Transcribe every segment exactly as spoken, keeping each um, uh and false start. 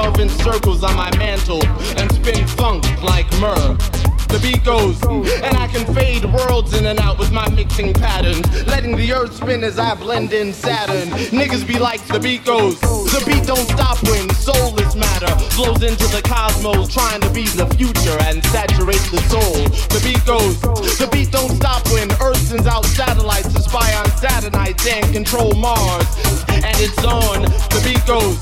twelve-inch circles on my mantle and spin funk like myrrh. The beat goes, and I can fade worlds in and out with my mixing patterns, letting the earth spin as I blend in Saturn. Niggas be like, the beat goes. The beat don't stop when soulless matter flows into the cosmos, trying to be the future and saturate the soul. The beat goes. The beat don't stop when earth sends out satellites to spy on Saturnites and control Mars. And it's on. The beat goes.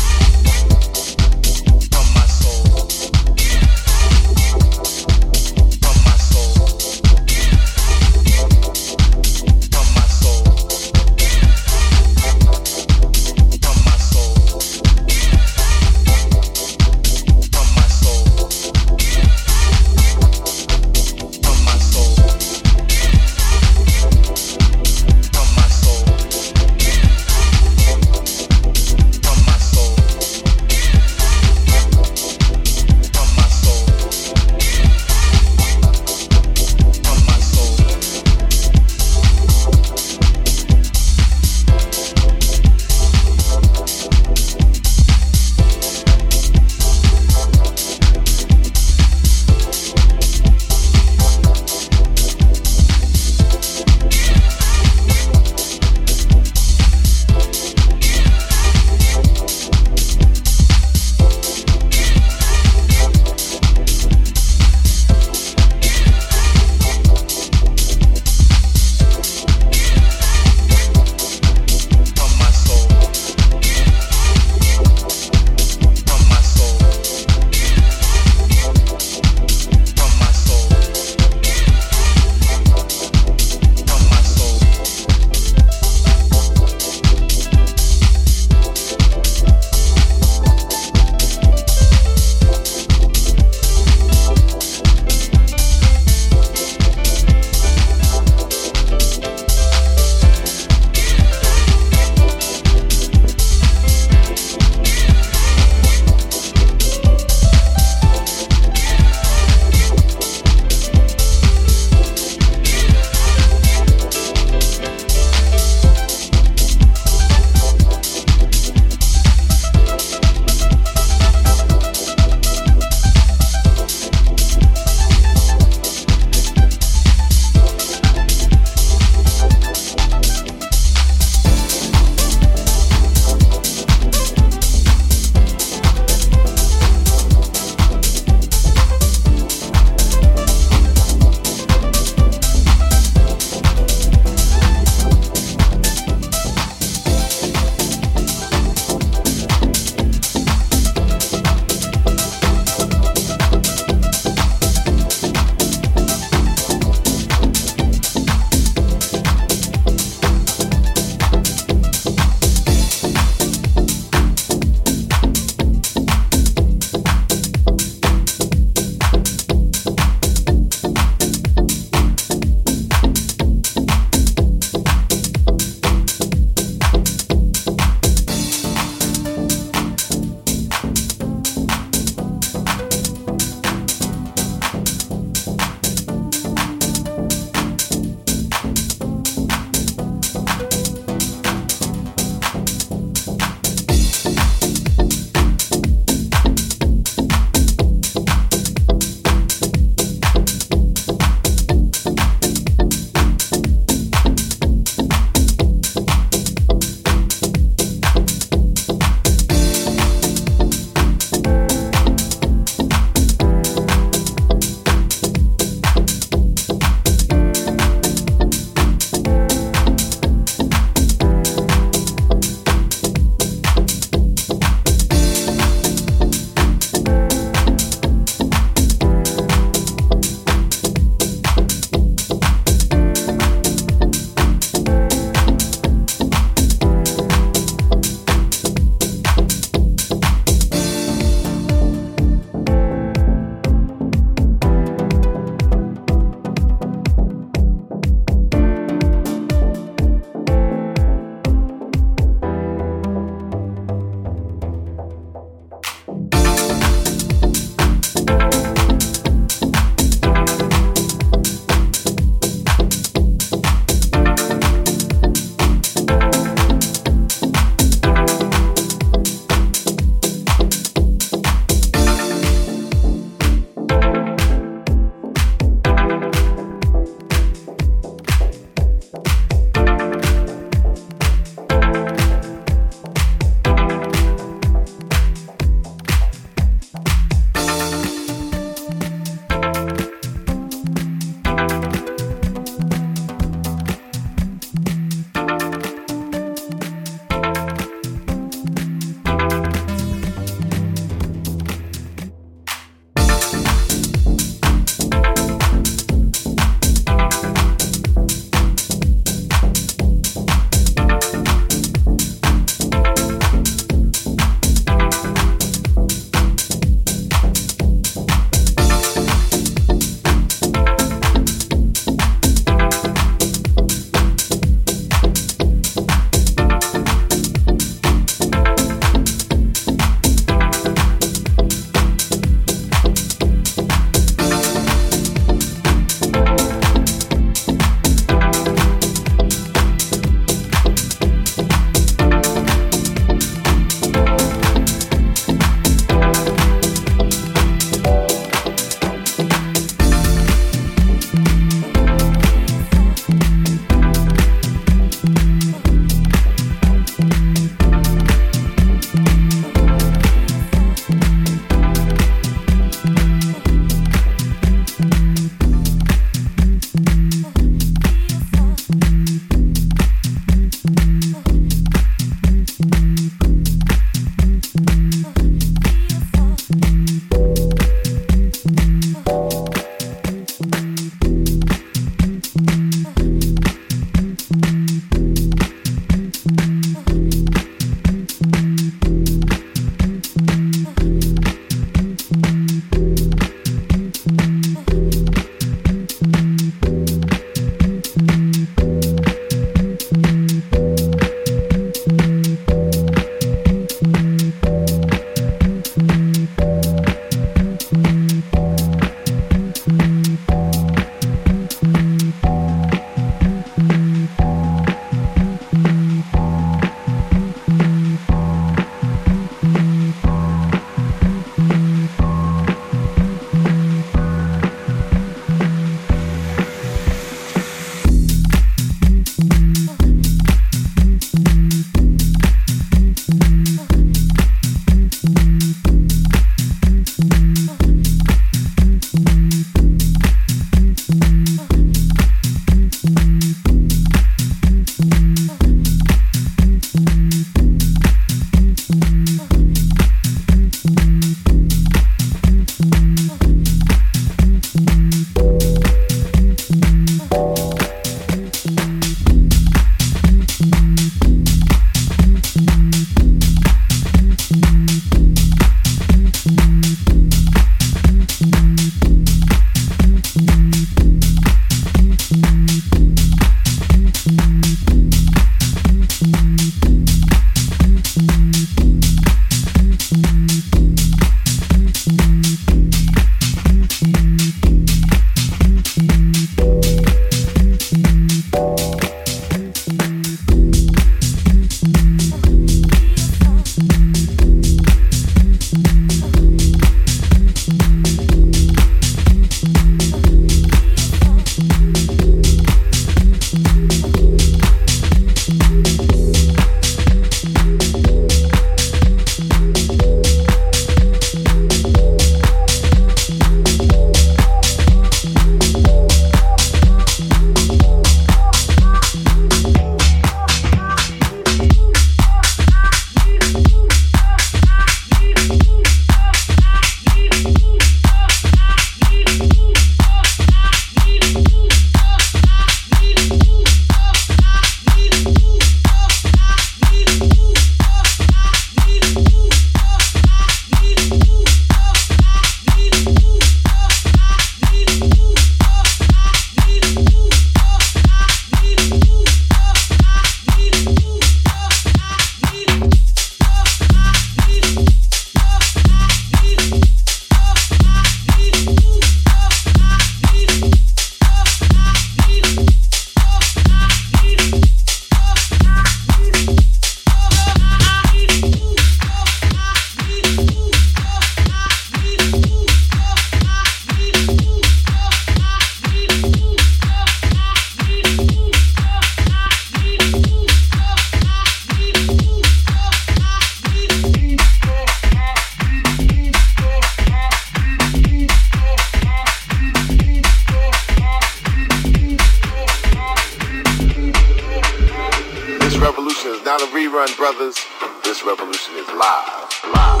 revolution is not a rerun, brothers. This revolution is live. Live.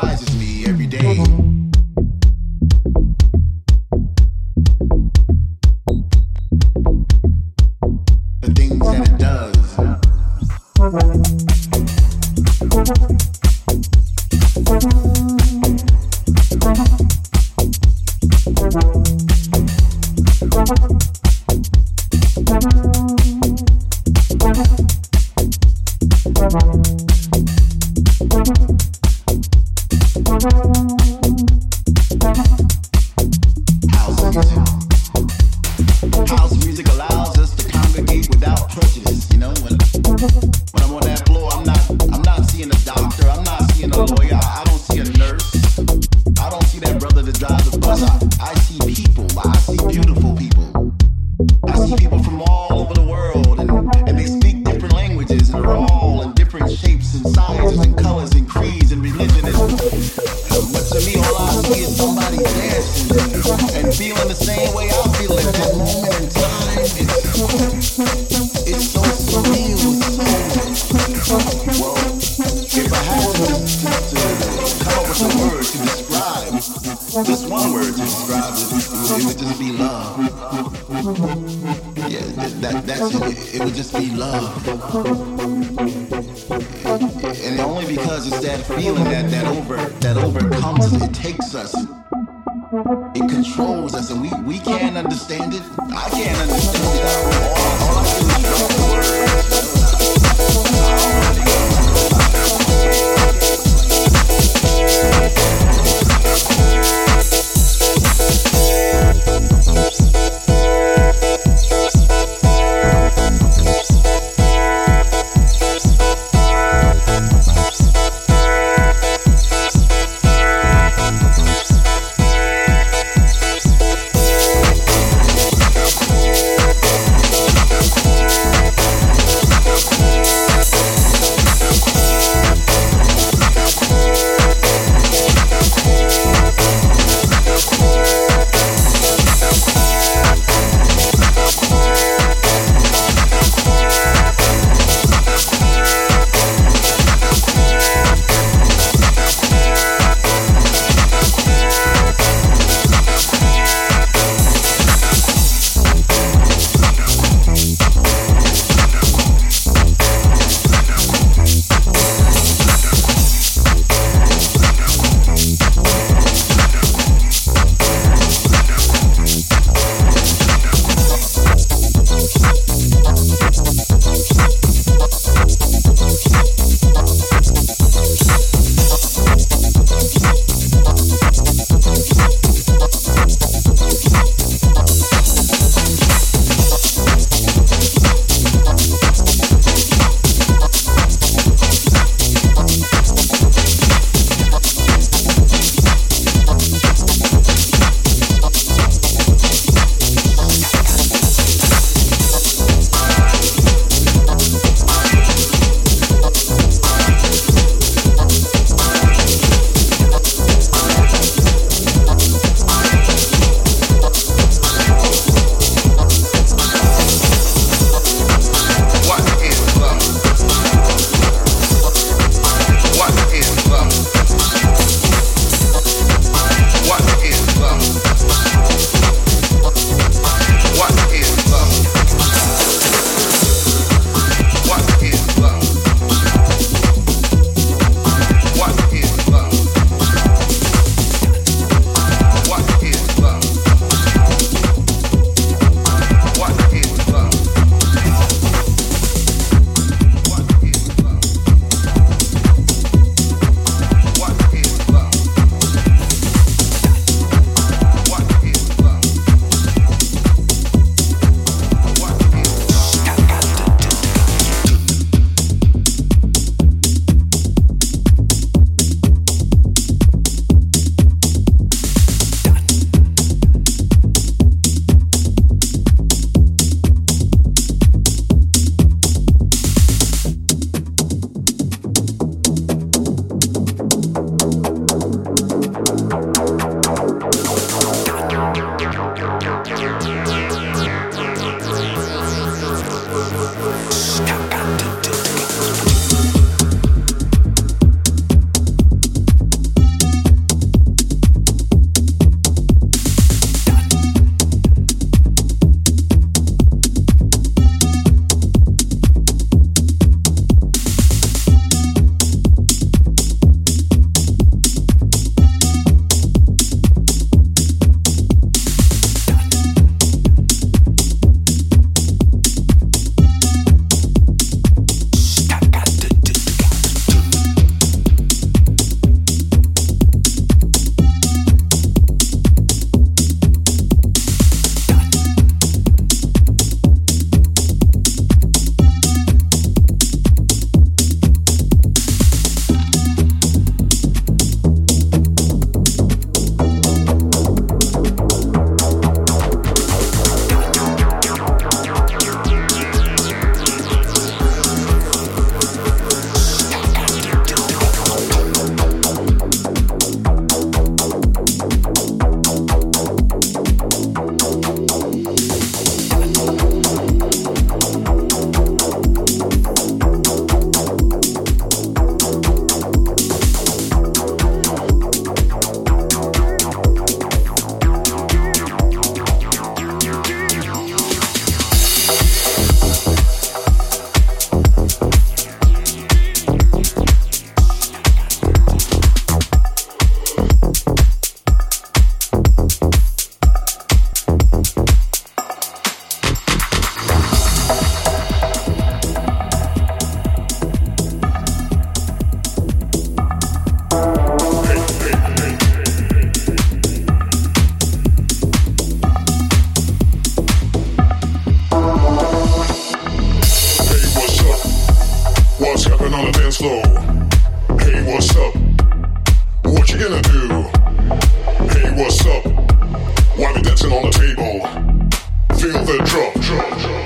surprises me every day. The things that it does. House music. House music allows us to congregate without prejudice. You know, when when I'm on that floor, I'm not I'm not seeing a doctor, I'm not seeing a lawyer, I, I don't see a nurse, I don't see that brother that drives a bus. I, I see people, I see beautiful people. I see people from all over the world, and, and they speak different languages, and they're all in different shapes and sizes and colors and creeds and religion. To me, all I see is somebody dancing and feeling the same way I feel at that moment in time. It's, it's so surreal. So, well, if I had to, to, to come up with a word to describe, just one word to describe it, it would just be love. Yeah, that, that that's it. It would just be love. And only because it's that feeling that, that over that overcomes us, it takes us, it controls us, and we, we can't understand it. I can't understand it. All, all I do is know words. I don't know. you gonna do? Hey, what's up? Why we dancing on the table? Feel the drop, drop, drop.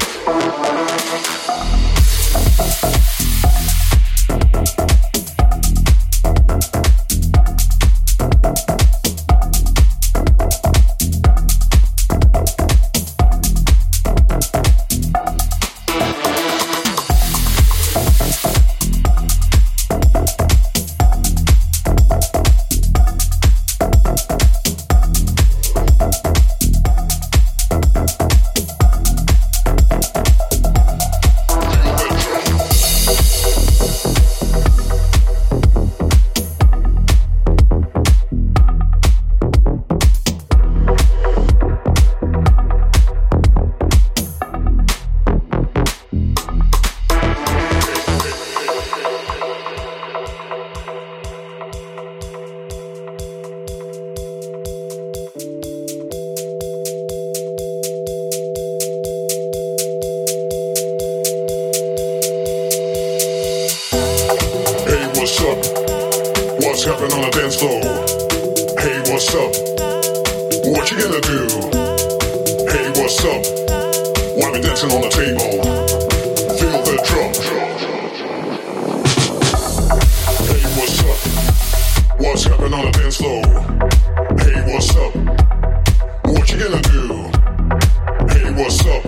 What's up?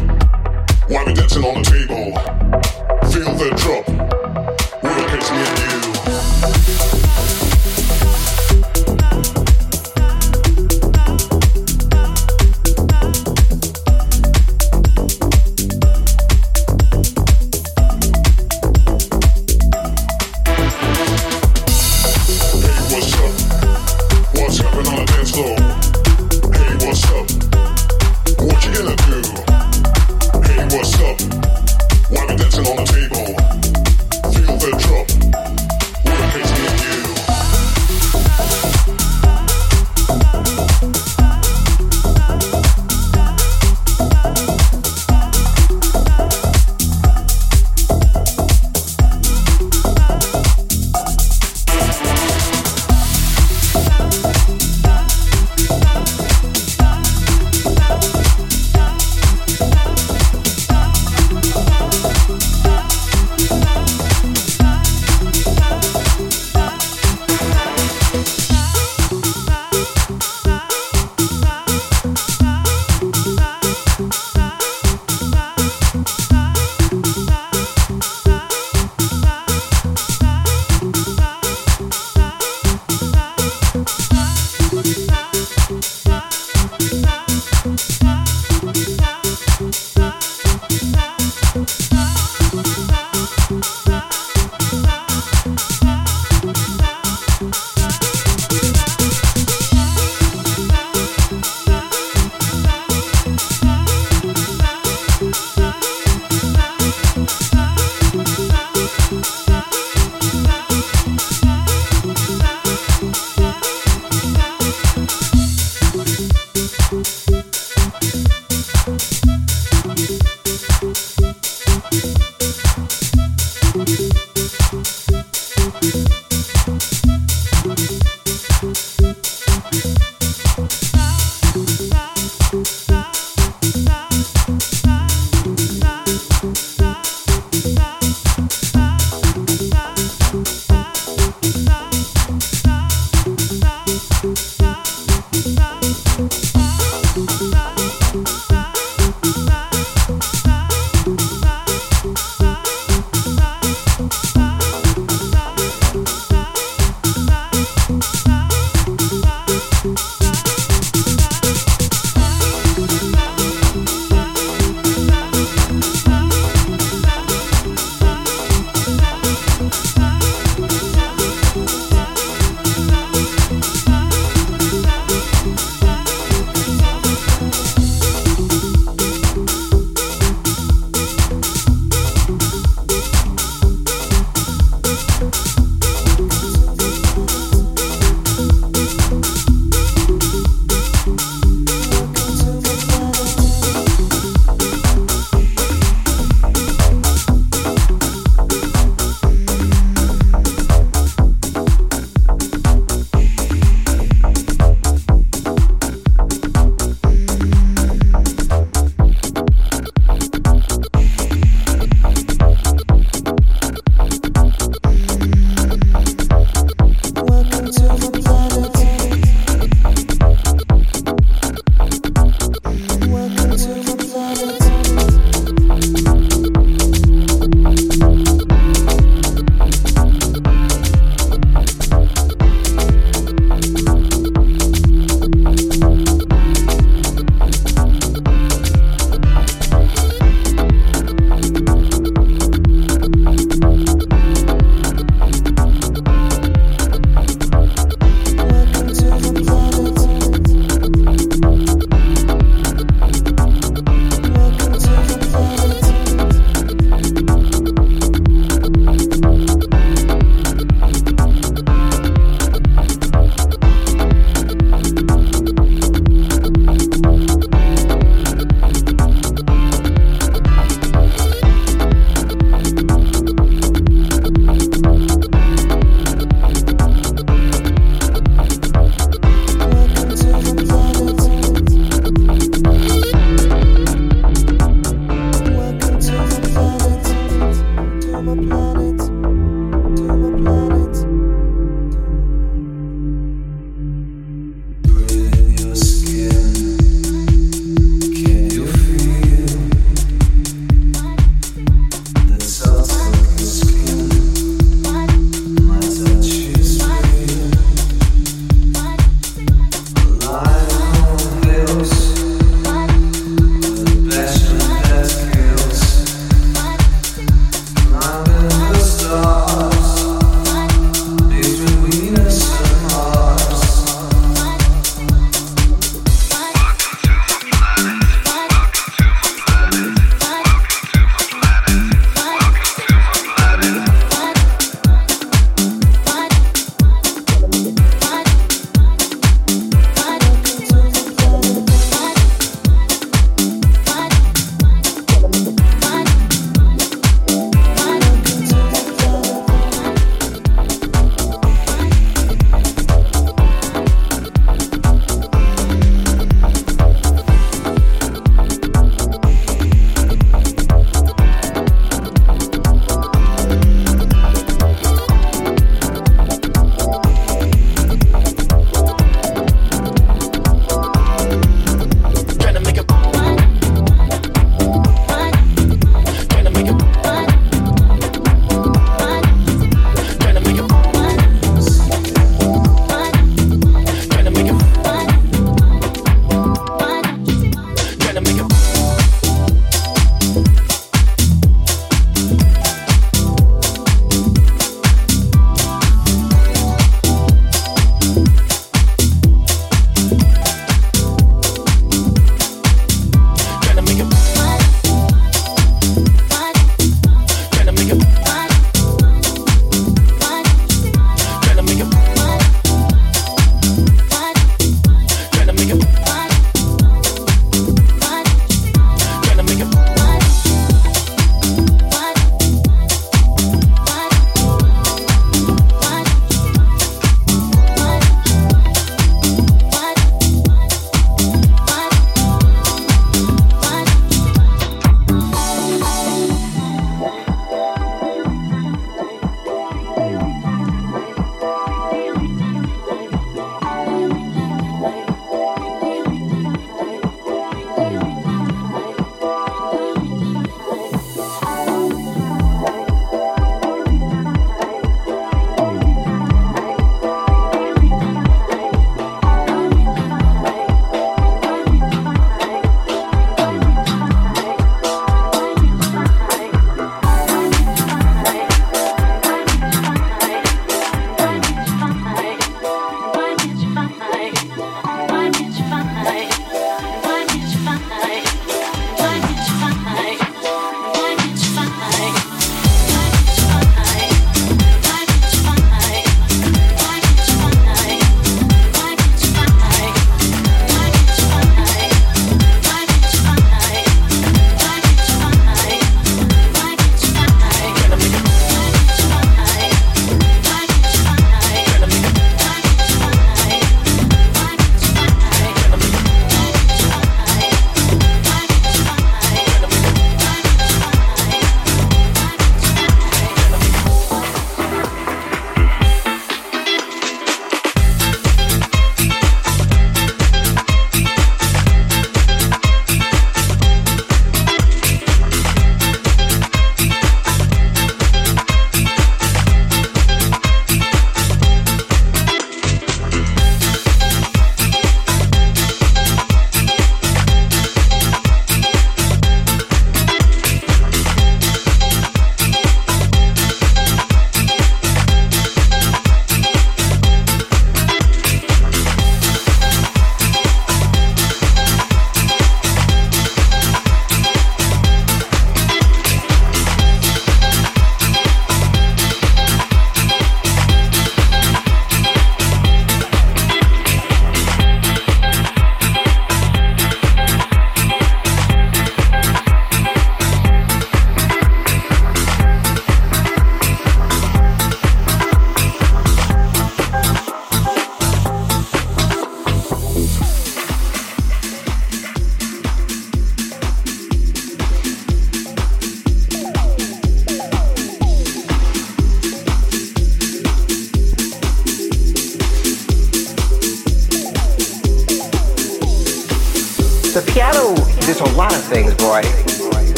Why we dancing on the table? Feel the drop.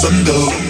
sun goes.